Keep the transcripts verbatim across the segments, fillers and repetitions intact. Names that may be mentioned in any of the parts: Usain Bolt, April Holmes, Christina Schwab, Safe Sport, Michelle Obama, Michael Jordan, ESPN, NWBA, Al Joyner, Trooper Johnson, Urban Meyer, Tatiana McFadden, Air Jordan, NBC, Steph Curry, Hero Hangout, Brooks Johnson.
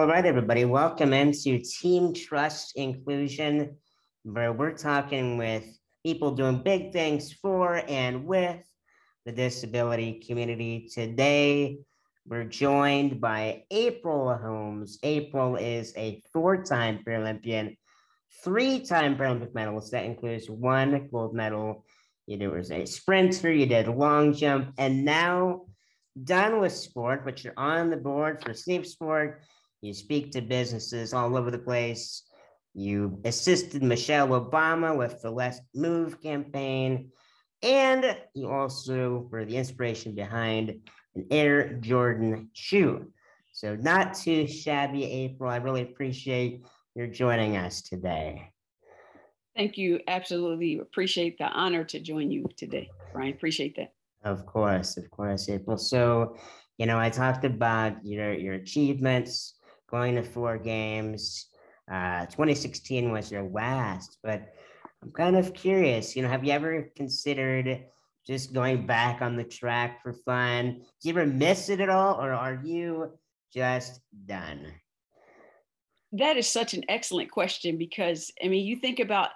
All right, everybody, welcome into Team Trust Inclusion, where we're talking with people doing big things for and with the disability community. Today, we're joined by April Holmes. April is a four-time Paralympian, three-time Paralympic medalist. That includes one gold medal. You did was a sprinter, you did long jump, and now done with sport, but you're on the board for Safe Sport. You speak to businesses all over the place. You assisted Michelle Obama with the Let's Move campaign. And you also were the inspiration behind an Air Jordan shoe. So not too shabby, April. I really appreciate your joining us today. Thank you. Absolutely appreciate the honor to join you today, Brian. Appreciate that. Of course, of course, April. So, you know, I talked about your, your achievements, going to four games. Uh, twenty sixteen was your last, but I'm kind of curious, you know, have you ever considered just going back on the track for fun? Do you ever miss it at all, or are you just done? That is such an excellent question, because, I mean, you think about,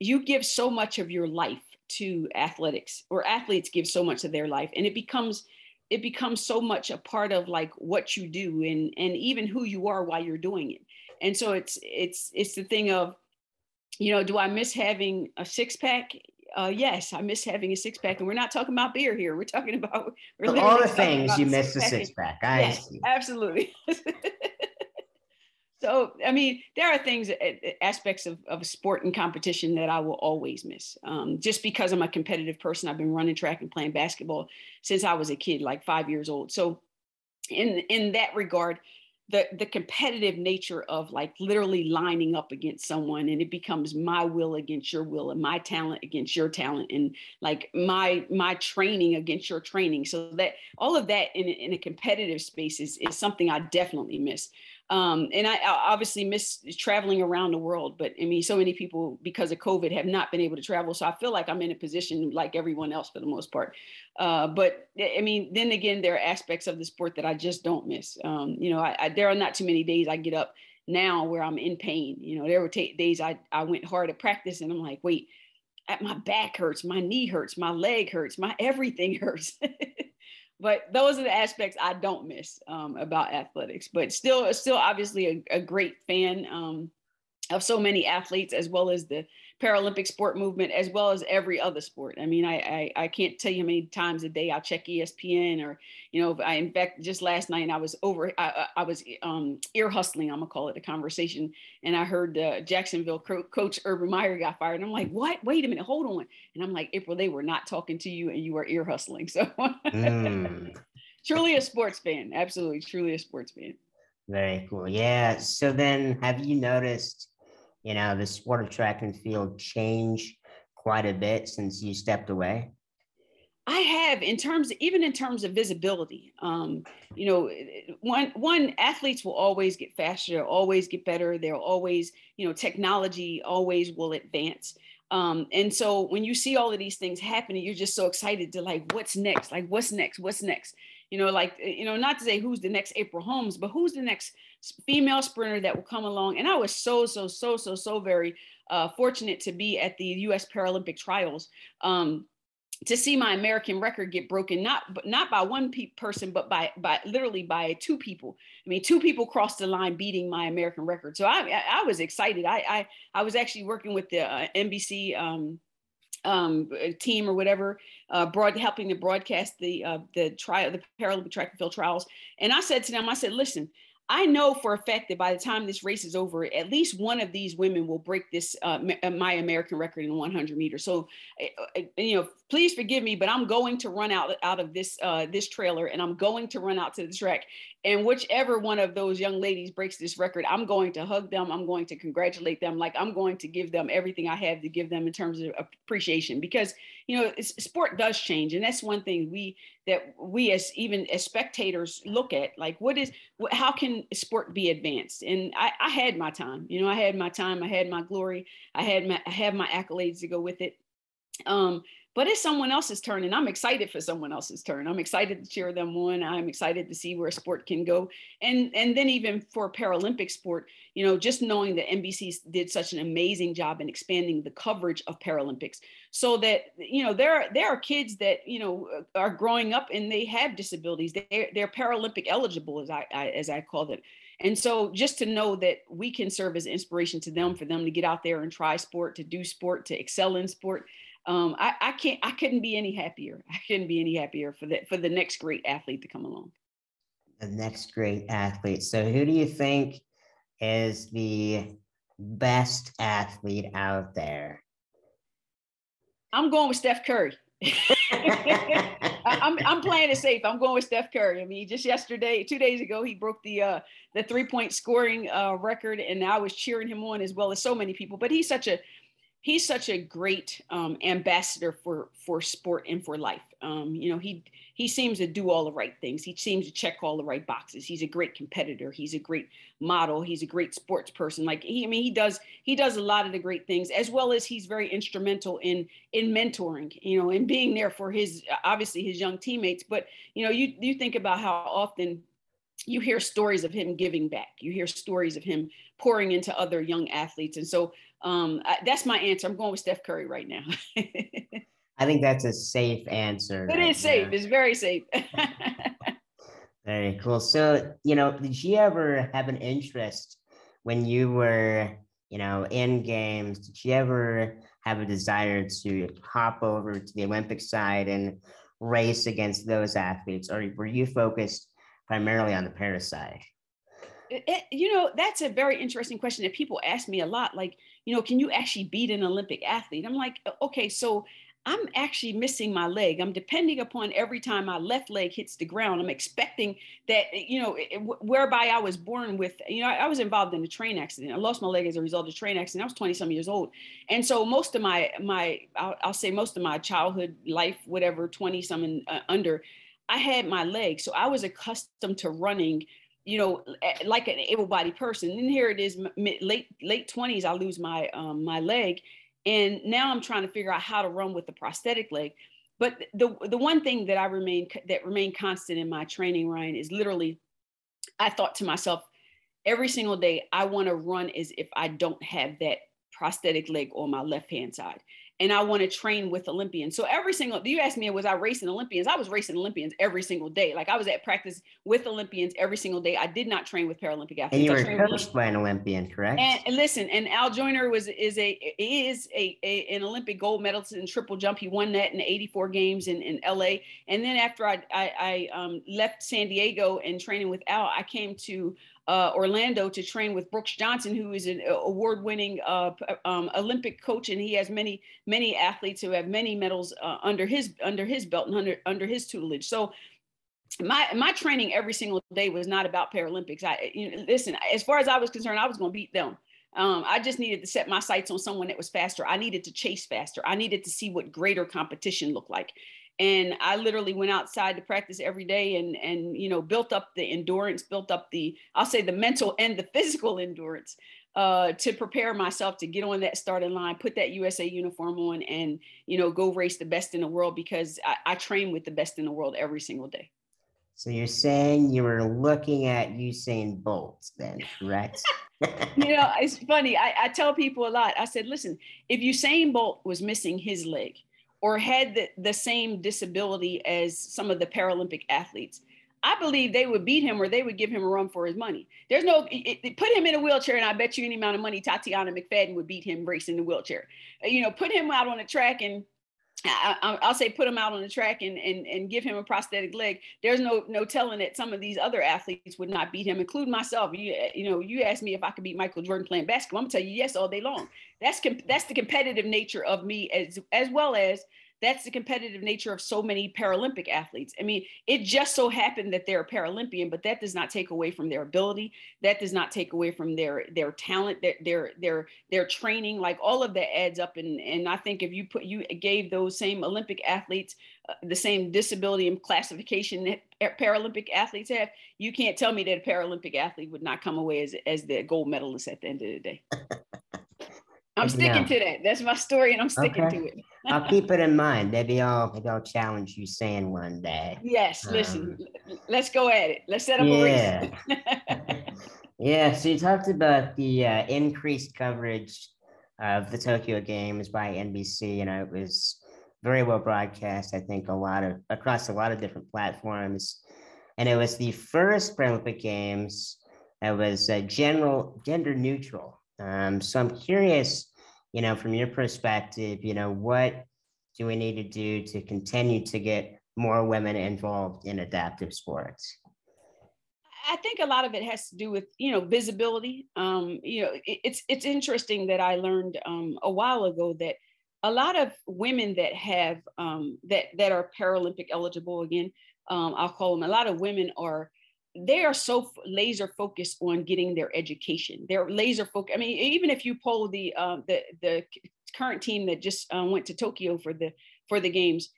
you give so much of your life to athletics, or athletes give so much of their life, and it becomes it becomes so much a part of like what you do and and even who you are while you're doing it. And so it's it's it's the thing of, you know, do I miss having a six pack? Uh, yes, I miss having a six pack, and we're not talking about beer here. We're talking about we're all the things you miss the six pack. I yes, see. Absolutely. So, I mean, there are things, aspects of, of sport and competition that I will always miss. Um, just because I'm a competitive person, I've been running track and playing basketball since I was a kid, like five years old. So in in that regard, the, the competitive nature of like literally lining up against someone, and it becomes my will against your will and my talent against your talent, and like my my training against your training. So that all of that in, in a competitive space is, is something I definitely miss. Um, and I, I obviously miss traveling around the world, but I mean, so many people because of COVID have not been able to travel. So I feel like I'm in a position like everyone else for the most part. Uh, but I mean, then again, there are aspects of the sport that I just don't miss. Um, you know, I, I, there are not too many days I get up now where I'm in pain. You know, there were t- days I, I went hard at practice and I'm like, wait, my back hurts, my knee hurts, my leg hurts, my everything hurts. But those are the aspects I don't miss um, about athletics, but still, still obviously a, a great fan um, of so many athletes, as well as the Paralympic sport movement, as well as every other sport. I mean, I, I, I can't tell you how many times a day I check E S P N, or, you know, I, in fact, just last night I was over, I, I was um, ear hustling, I'm gonna call it a conversation. And I heard uh, Jacksonville co- coach Urban Meyer got fired. And I'm like, what, wait a minute, hold on. And I'm like, April, they were not talking to you and you were ear hustling. So mm. Truly a sports fan. Absolutely. Truly a sports fan. Very cool. Yeah. So then have you noticed, you know, the sport of track and field changed quite a bit since you stepped away? I have, in terms, even in terms of visibility, um, you know, one, one athletes will always get faster, always get better. They'll always, you know, technology always will advance. Um, and so when you see all of these things happening, you're just so excited to like, what's next? Like, what's next? What's next? You know, like, you know, not to say who's the next April Holmes, but who's the next female sprinter that will come along. And I was so, so, so, so, so very uh, fortunate to be at the U S Paralympic trials um, to see my American record get broken, not not by one pe- person, but by by literally by two people. I mean, two people crossed the line beating my American record. So I I was excited. I I, I was actually working with the uh, N B C um Um, team or whatever, uh, broad helping to broadcast the uh, the trial, the Paralympic track and field trials. And I said to them, I said, listen, I know for a fact that by the time this race is over, at least one of these women will break this uh, my American record in one hundred meters. So, you know, please forgive me, but I'm going to run out out of this uh, this trailer, and I'm going to run out to the track. And whichever one of those young ladies breaks this record, I'm going to hug them. I'm going to congratulate them. Like, I'm going to give them everything I have to give them in terms of appreciation, because, you know, it's, sport does change. And that's one thing we, that we as even as spectators look at, like, what is, what, how can sport be advanced? And I, I had my time, you know, I had my time, I had my glory, I had my, I had my accolades to go with it. Um, But it's someone else's turn, and I'm excited for someone else's turn. I'm excited to cheer them on. I'm excited to see where sport can go. And, and then even for Paralympic sport, you know, just knowing that N B C did such an amazing job in expanding the coverage of Paralympics so that, you know, there, there are kids that, you know, are growing up and they have disabilities. They're, they're Paralympic eligible, as I, I as I call it. And so just to know that we can serve as inspiration to them, for them to get out there and try sport, to do sport, to excel in sport. Um, I, I can't, I couldn't be any happier. I couldn't be any happier for the, for the next great athlete to come along. The next great athlete. So who do you think is the best athlete out there? I'm going with Steph Curry. I'm, I'm playing it safe. I'm going with Steph Curry. I mean, just yesterday, two days ago, he broke the uh, the three-point scoring uh, record, and I was cheering him on as well as so many people. But he's such a He's such a great um, ambassador for, for sport and for life. Um, you know, he he seems to do all the right things. He seems to check all the right boxes. He's a great competitor. He's a great model. He's a great sports person. Like he, I mean, he does he does a lot of the great things, as well as he's very instrumental in in mentoring. You know, and being there for his obviously his young teammates. But you know, you you think about how often you hear stories of him giving back. You hear stories of him pouring into other young athletes, and so. Um, I, that's my answer. I'm going with Steph Curry right now. I think that's a safe answer. It right is safe. Now. It's very safe. Very cool. So, you know, did you ever have an interest when you were, you know, in games? Did you ever have a desire to hop over to the Olympic side and race against those athletes? Or were you focused primarily on the Paris side? It, it, you know, that's a very interesting question that people ask me a lot. Like, you know, can you actually beat an Olympic athlete? I'm like, okay, so I'm actually missing my leg. I'm depending upon every time my left leg hits the ground. I'm expecting that, you know, it, whereby I was born with, you know, I, I was involved in a train accident. I lost my leg as a result of a train accident. I was twenty some years old. And so most of my, my I'll, I'll say most of my childhood life, whatever, twenty some and uh, under, I had my leg. So I was accustomed to running, you know, like an able-bodied person. And here it is, mid, late late twenties, I lose my um, my leg, and now I'm trying to figure out how to run with the prosthetic leg. But the the one thing that I remain that remained constant in my training, Ryan, is literally, I thought to myself every single day, I want to run as if I don't have that prosthetic leg on my left hand side. And I want to train with Olympians. So every single, you asked me, was I racing Olympians? I was racing Olympians every single day. Like I was at practice with Olympians every single day. I did not train with Paralympic athletes. And you were coached by an Olympian, correct? And, and listen, and Al Joyner was is a is a, a an Olympic gold medalist in triple jump. He won that in eighty-four games in, in L A. And then after I I, I um, left San Diego and training with Al, I came to Uh, Orlando to train with Brooks Johnson, who is an award-winning uh, um, Olympic coach, and he has many, many athletes who have many medals uh, under his under his belt and under under his tutelage. So, my my training every single day was not about Paralympics. I you know, listen, as far as I was concerned, I was going to beat them. Um, I just needed to set my sights on someone that was faster. I needed to chase faster. I needed to see what greater competition looked like. And I literally went outside to practice every day and, and, you know, built up the endurance, built up the, I'll say the mental and the physical endurance uh, to prepare myself to get on that starting line, put that U S A uniform on and, you know, go race the best in the world, because I, I train with the best in the world every single day. So you're saying you were looking at Usain Bolt then, correct? You know, it's funny. I, I tell people a lot. I said, listen, if Usain Bolt was missing his leg, or had the, the same disability as some of the Paralympic athletes, I believe they would beat him or they would give him a run for his money. There's no, it, it, put him in a wheelchair and I bet you any amount of money Tatiana McFadden would beat him racing the wheelchair. You know, put him out on a track and I, I'll say put him out on the track and, and, and give him a prosthetic leg. There's no no telling that some of these other athletes would not beat him, including myself. You, you know, you asked me if I could beat Michael Jordan playing basketball. I'm gonna tell you yes all day long. That's comp- that's the competitive nature of me, as as well as that's the competitive nature of so many Paralympic athletes. I mean, it just so happened that they're a Paralympian, but that does not take away from their ability. That does not take away from their their talent, their their their, their training. Like all of that adds up. And, and I think if you put you gave those same Olympic athletes uh, the same disability and classification that Paralympic athletes have, you can't tell me that a Paralympic athlete would not come away as as the gold medalist at the end of the day. I'm sticking no. to that. That's my story, and I'm sticking okay. to it. I'll keep it in mind. Maybe I'll, maybe I'll challenge Usain one day. Yes, um, listen, let's go at it. Let's set up yeah. a race. Yeah, so you talked about the uh, increased coverage of the Tokyo Games by N B C. You know, it was very well broadcast, I think, a lot of across a lot of different platforms. And it was the first Paralympic Games that was uh, general gender neutral. Um, so I'm curious, you know, from your perspective, you know, what do we need to do to continue to get more women involved in adaptive sports? I think a lot of it has to do with, you know, visibility. Um, you know, it, it's it's interesting that I learned um, a while ago that a lot of women that have um, that that are Paralympic eligible, again, um, I'll call them, a lot of women are, they are so laser focused on getting their education. They're laser focused. I mean, even if you poll the uh, the the current team that just uh, went to Tokyo for the for the games,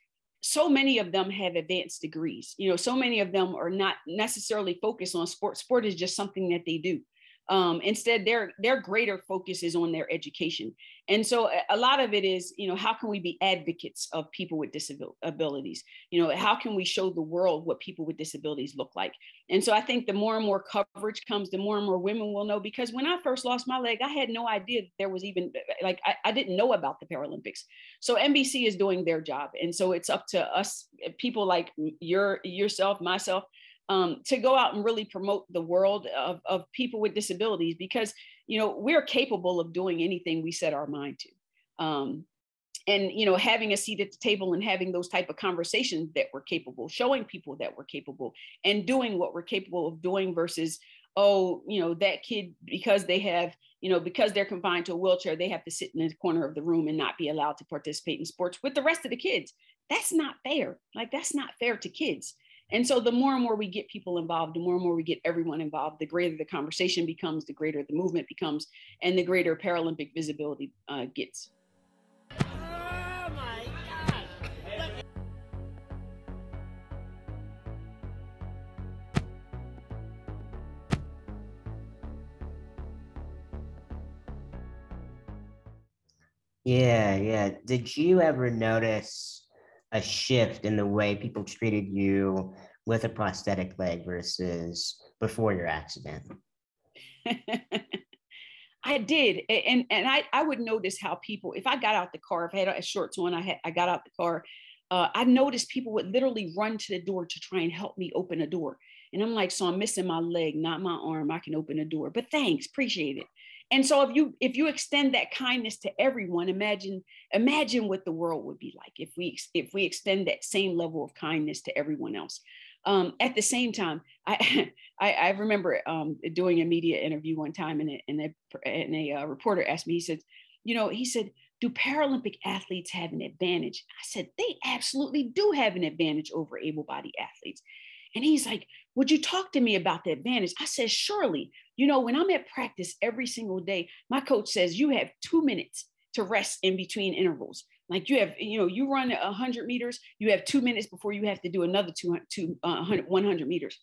so many of them have advanced degrees. You know, so many of them are not necessarily focused on sport. Sport is just something that they do. Um, instead, their their greater focus is on their education. And so a lot of it is, you know, how can we be advocates of people with disabilities? You know, how can we show the world what people with disabilities look like? And so I think the more and more coverage comes, the more and more women will know, because when I first lost my leg, I had no idea there was even, like, I, I didn't know about the Paralympics. So N B C is doing their job. And so it's up to us, people like your yourself, myself, Um, to go out and really promote the world of, of people with disabilities, because, you know, we're capable of doing anything we set our mind to. Um, and, you know, having a seat at the table and having those type of conversations that we're capable, showing people that we're capable and doing what we're capable of doing versus, oh, you know, that kid, because they have, you know, because they're confined to a wheelchair, they have to sit in the corner of the room and not be allowed to participate in sports with the rest of the kids. That's not fair. Like, that's not fair to kids. And so the more and more we get people involved, the more and more we get everyone involved, the greater the conversation becomes, the greater the movement becomes, and the greater Paralympic visibility uh, gets. Oh my God. Yeah, yeah. Did you ever notice a shift in the way people treated you with a prosthetic leg versus before your accident? I did. And and I, I would notice how people, if I got out the car, if I had a shorts on, I had, I got out the car, uh, I noticed people would literally run to the door to try and help me open a door. And I'm like, so I'm missing my leg, not my arm. I can open a door, but thanks, appreciate it. And so if you if you extend that kindness to everyone, imagine imagine what the world would be like if we if we extend that same level of kindness to everyone else. Um, at the same time, I I, I remember um, doing a media interview one time, and a, and a, and a uh, reporter asked me. He said, you know, he said, do Paralympic athletes have an advantage? I said, they absolutely do have an advantage over able-bodied athletes. And he's like, would you talk to me about the advantage? I said, surely. You know, when I'm at practice every single day, my coach says you have two minutes to rest in between intervals. Like you have, you know, you run one hundred meters, you have two minutes before you have to do another two hundred, one hundred meters.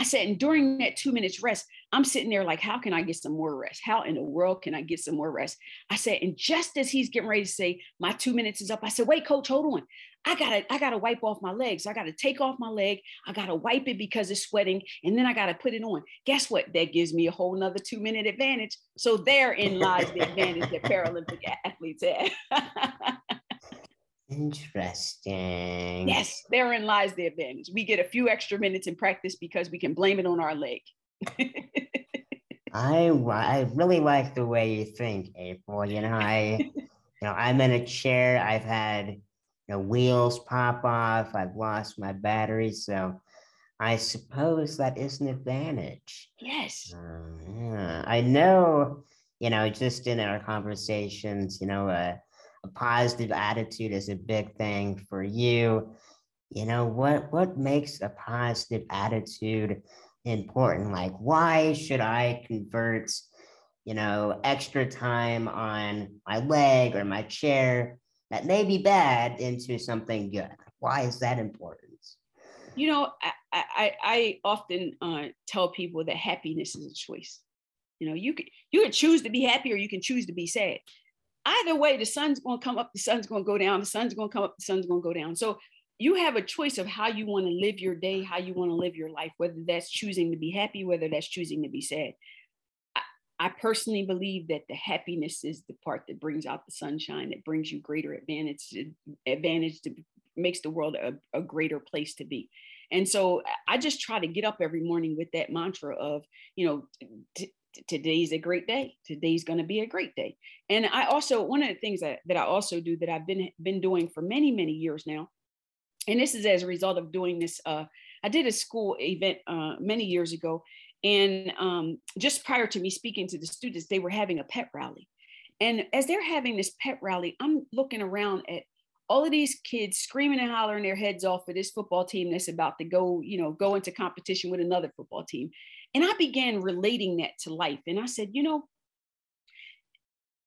I said, and during that two minutes rest, I'm sitting there like, how can I get some more rest? How in the world can I get some more rest? I said, and just as he's getting ready to say my two minutes is up, I said, wait, coach, hold on. I gotta, I gotta wipe off my legs. I gotta take off my leg. I gotta wipe it because it's sweating. And then I gotta put it on. Guess what? That gives me a whole nother two minute advantage. So therein lies the advantage that Paralympic athletes have. Interesting. Yes, therein lies the advantage. We get a few extra minutes in practice because we can blame it on our leg. I, I really like the way you think, April. You know, I, you know, I'm in a chair. I've had, you know, wheels pop off. I've lost my battery. So I suppose that is an advantage. Yes. Uh, yeah. I know, you know, just in our conversations, you know, uh, a positive attitude is a big thing for you. You know, what, what makes a positive attitude important? Like, why should I convert, you know, extra time on my leg or my chair that may be bad into something good? Why is that important? You know, I, I, I often uh, tell people that happiness is a choice. You know, you can, you can choose to be happy or you can choose to be sad. Either way, the sun's going to come up, the sun's going to go down, the sun's going to come up, the sun's going to go down. So you have a choice of how you want to live your day, how you want to live your life, whether that's choosing to be happy, whether that's choosing to be sad. I, I personally believe that the happiness is the part that brings out the sunshine, that brings you greater advantage, advantage to makes the world a, a greater place to be. And so I just try to get up every morning with that mantra of, you know, t- today's a great day. Today's going to be a great day. And I also, one of the things that, that I also do that I've been, been doing for many, many years now, and this is as a result of doing this, uh, I did a school event uh, many years ago. And um, just prior to me speaking to the students, they were having a pet rally. And as they're having this pet rally, I'm looking around at all of these kids screaming and hollering their heads off for this football team that's about to go, you know, go into competition with another football team. And I began relating that to life. And I said, you know,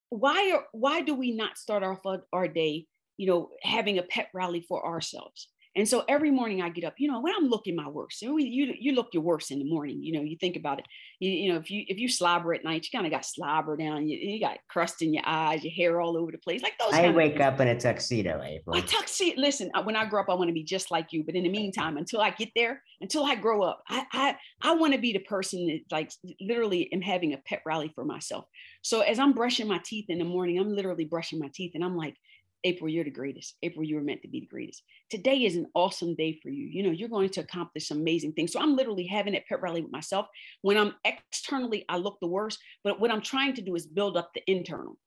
why are, why do we not start off our day, you know, having a pet rally for ourselves? And so every morning I get up, you know, when I'm looking my worst, you, you, you look your worst in the morning. You know, you think about it, you, you know, if you, if you slobber at night, you kind of got slobber down, you, you got crust in your eyes, your hair all over the place. Like those. I wake up in a tuxedo, April. A tuxedo. Listen, when I grow up, I want to be just like you. But in the meantime, until I get there, until I grow up, I, I, I want to be the person that like literally am having a pet rally for myself. So as I'm brushing my teeth in the morning, I'm literally brushing my teeth and I'm like, April, you're the greatest. April, you were meant to be the greatest. Today is an awesome day for you. You know, you're going to accomplish some amazing things. So I'm literally having a pet rally with myself. When I'm externally, I look the worst, but what I'm trying to do is build up the internal.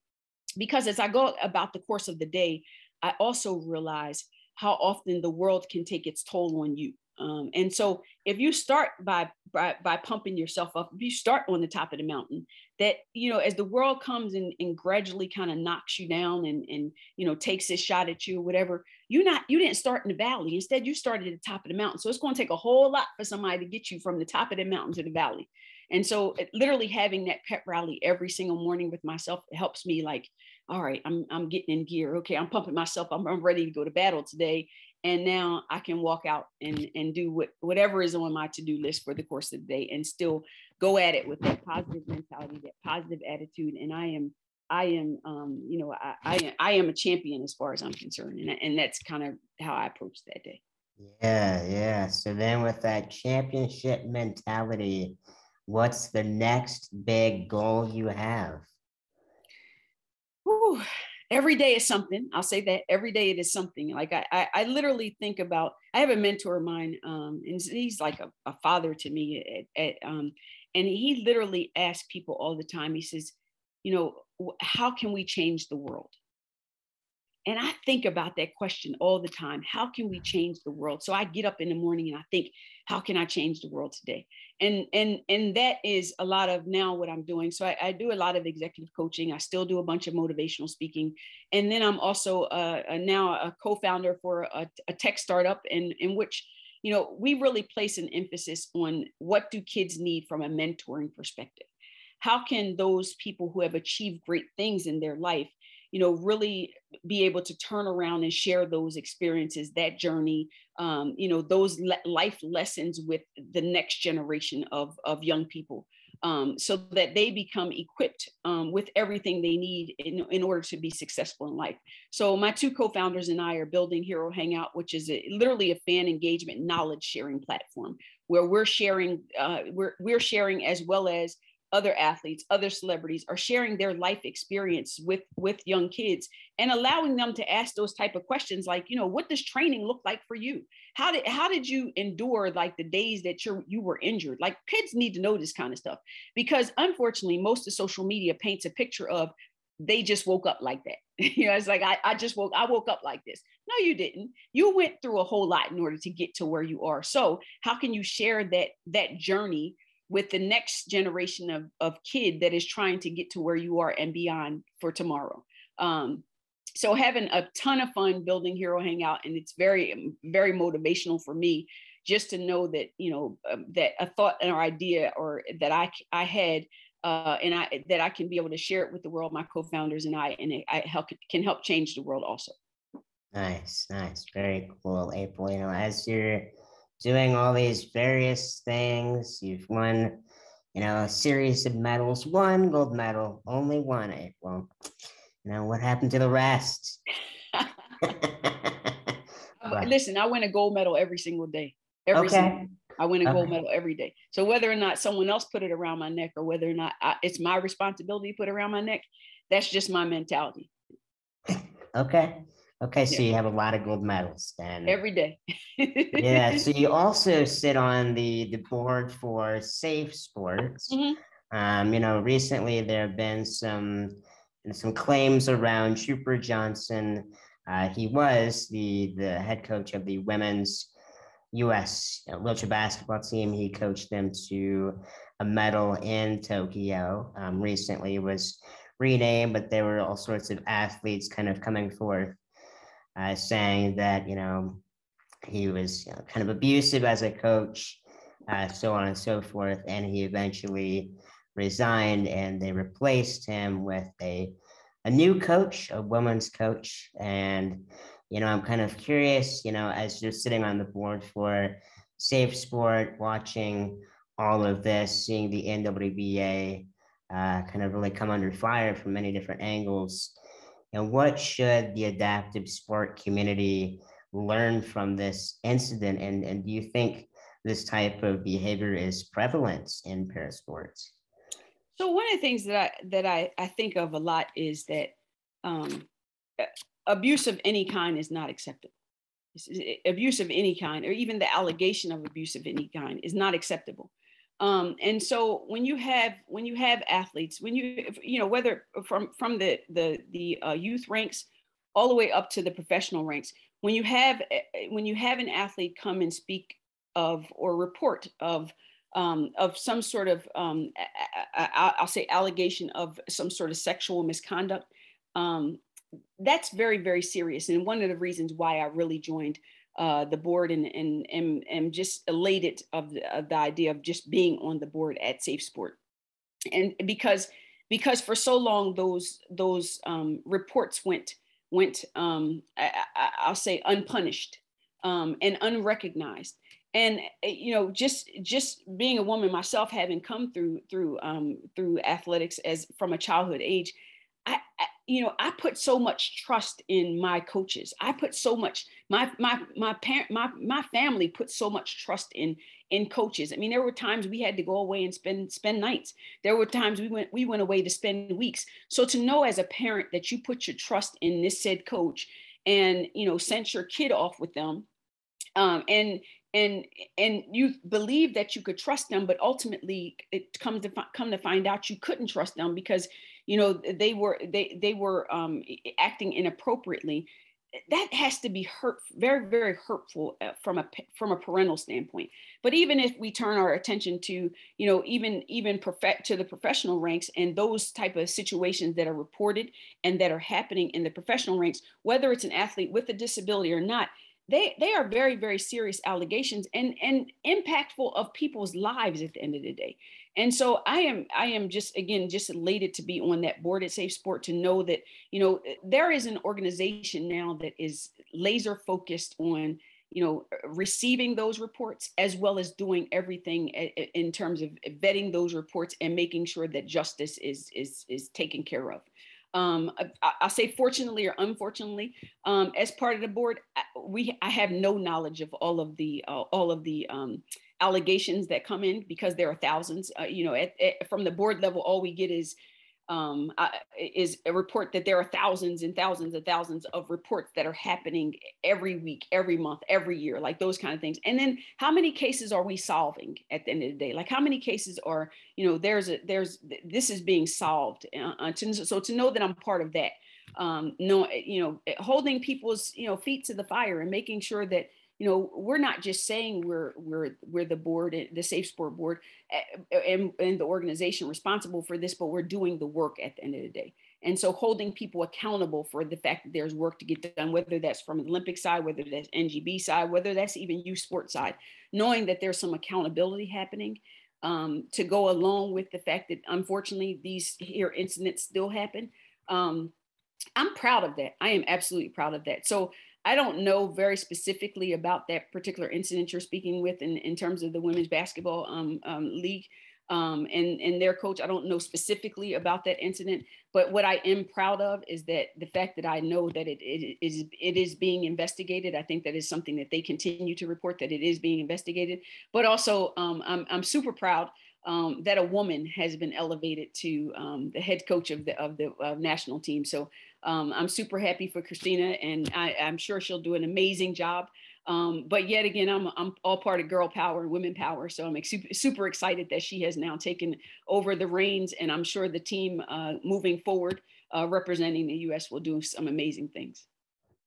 Because as I go about the course of the day, I also realize how often the world can take its toll on you. Um, and so if you start by, by, by pumping yourself up, if you start on the top of the mountain, that, you know, as the world comes and, and gradually kind of knocks you down and, and, you know, takes a shot at you, whatever, you not, you didn't start in the valley. Instead, you started at the top of the mountain. So it's going to take a whole lot for somebody to get you from the top of the mountain to the valley. And so it, literally having that pep rally every single morning with myself, it helps me like, all right, I'm, I'm getting in gear. Okay. I'm pumping myself. I'm, I'm ready to go to battle today. And now I can walk out and, and do what, whatever is on my to-do list for the course of the day and still go at it with that positive mentality, that positive attitude. And I am, I am, um, you know, I, I, I am a champion as far as I'm concerned. And, and that's kind of how I approached that day. Yeah. Yeah. So then with that championship mentality, what's the next big goal you have? Ooh. Every day is something. I'll say that every day it is something. Like I, I, I literally think about, I have a mentor of mine um, and he's like a, a father to me. At, at, um, and he literally asks people all the time. He says, you know, how can we change the world? And I think about that question all the time. How can we change the world? So I get up in the morning and I think, how can I change the world today? And and and that is a lot of now what I'm doing. So I, I do a lot of executive coaching. I still do a bunch of motivational speaking. And then I'm also uh, a, now a co-founder for a, a tech startup in, in which, you know, we really place an emphasis on what do kids need from a mentoring perspective? How can those people who have achieved great things in their life, you know, really be able to turn around and share those experiences, that journey, um, you know, those le- life lessons with the next generation of, of young people um, so that they become equipped um, with everything they need in, in order to be successful in life. So my two co-founders and I are building Hero Hangout, which is a, literally a fan engagement knowledge sharing platform where we're sharing, uh, we're, we're sharing as well as other athletes, other celebrities are sharing their life experience with, with young kids and allowing them to ask those type of questions. Like, you know, what does training look like for you? How did, how did you endure like the days that you you were injured? Like kids need to know this kind of stuff because unfortunately, most of social media paints a picture of they just woke up like that. You know, it's like, I, I just woke, I woke up like this. No, you didn't. You went through a whole lot in order to get to where you are. So how can you share that, that journey with the next generation of, of kid that is trying to get to where you are and beyond for tomorrow? Um, so having a ton of fun building Hero Hangout, and it's very, very motivational for me just to know that, you know, uh, that a thought or idea or that I, I had uh, and I, that I can be able to share it with the world, my co-founders and I, and I help, can help change the world also. Nice, nice, very cool, April. You know, as you're doing all these various things, you've won, you know, a series of medals, one gold medal, only one, April. you know, what happened to the rest? But, listen, I win a gold medal every single day. Every okay. single day. I win a okay. gold medal every day. So whether or not someone else put it around my neck, or whether or not I, it's my responsibility to put it around my neck, that's just my mentality. Okay. Okay. So yeah. you have a lot of gold medals then. Every day. Yeah. So you also sit on the, the board for Safe Sports. Mm-hmm. Um, you know, recently there have been some, some claims around Trooper Johnson. Uh, he was the, the head coach of the women's U S wheelchair basketball team. He coached them to a medal in Tokyo. Um, recently was renamed, but there were all sorts of athletes kind of coming forth uh, saying that, you know, he was you know, kind of abusive as a coach, uh, so on and so forth. And he eventually resigned, and they replaced him with a a new coach, a women's coach. And, you know, I'm kind of curious, you know, as you're sitting on the board for Safe Sport, watching all of this, seeing the N W B A uh, kind of really come under fire from many different angles, and you know, what should the adaptive sport community learn from this incident? And, and do you think this type of behavior is prevalent in para sports? So one of the things that I that I, I think of a lot is that um, abuse of any kind is not acceptable. Abuse of any kind, or even the allegation of abuse of any kind, is not acceptable. Um, and so when you have when you have athletes, when you you know whether from from the the the uh, youth ranks all the way up to the professional ranks, when you have when you have an athlete come and speak of or report of Um, of some sort of, um, I'll say allegation of some sort of sexual misconduct, um, that's very, very serious. And one of the reasons why I really joined uh, the board and and, and and just elated of the, of the idea of just being on the board at Safe Sport. And because because for so long, those those um, reports went, went um, I, I, I'll say unpunished um, and unrecognized. And, you know, just just being a woman myself, having come through through um, through athletics as from a childhood age, I, I, you know, I put so much trust in my coaches. I put so much my my my parent, my, my family put so much trust in in coaches. I mean, there were times we had to go away and spend spend nights. There were times we went we went away to spend weeks. So to know as a parent that you put your trust in this said coach and, you know, sent your kid off with them um, and And and you believe that you could trust them, but ultimately it comes to come to find out you couldn't trust them because you know they were they they were um, acting inappropriately. That has to be hurt, very very hurtful from a from a parental standpoint. But even if we turn our attention to you know even even perfect to the professional ranks and those type of situations that are reported and that are happening in the professional ranks, whether it's an athlete with a disability or not. They, they are very, very serious allegations and, and impactful of people's lives at the end of the day. And so I am I am just, again, just elated to be on that board at Safe Sport, to know that, you know, there is an organization now that is laser focused on, you know, receiving those reports, as well as doing everything in terms of vetting those reports and making sure that justice is, is, is taken care of. Um, I, I say fortunately or unfortunately, um, as part of the board, I, we I have no knowledge of all of the uh, all of the um, allegations that come in, because there are thousands. Uh, you know, at, at, from the board level, all we get is um, uh, is a report that there are thousands and thousands and thousands of reports that are happening every week, every month, every year, like those kind of things. And then how many cases are we solving at the end of the day? Like how many cases are, you know, there's a, there's, this is being solved. Uh, to, so to know that I'm part of that, um, no, you know, holding people's, you know, feet to the fire and making sure that, you know, we're not just saying we're we're we're the board, the Safe Sport board, and, and the organization responsible for this, but we're doing the work at the end of the day. And so holding people accountable for the fact that there's work to get done, whether that's from the Olympic side, whether that's N G B side, whether that's even youth sports side, knowing that there's some accountability happening um, to go along with the fact that unfortunately these here incidents still happen. Um, I'm proud of that. I am absolutely proud of that. So I don't know very specifically about that particular incident you're speaking with in, in terms of the women's basketball um, um, league, um, and, and their coach. I don't know specifically about that incident, but what I am proud of is that the fact that I know that it, it, it is it is being investigated. I think that is something that they continue to report, that it is being investigated, but also um, I'm, I'm super proud um, that a woman has been elevated to um, the head coach of the, of the uh, national team. So um, I'm super happy for Christina, and I, I'm sure she'll do an amazing job. Um, but yet again, I'm, I'm all part of girl power and women power. So I'm super, super excited that she has now taken over the reins, and I'm sure the team uh, moving forward uh, representing the U S will do some amazing things.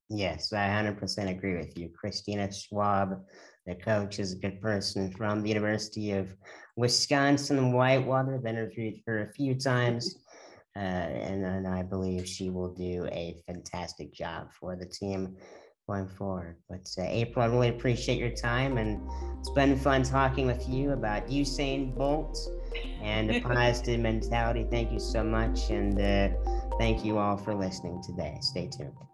Yes, I one hundred percent agree with you. Christina Schwab, the coach, is a good person from the University of Wisconsin-Whitewater. I've interviewed her a few times, uh, and, and I believe she will do a fantastic job for the team going forward. But uh, April, I really appreciate your time, and it's been fun talking with you about Usain Bolt and the positive mentality. Thank you so much, and uh, thank you all for listening today. Stay tuned.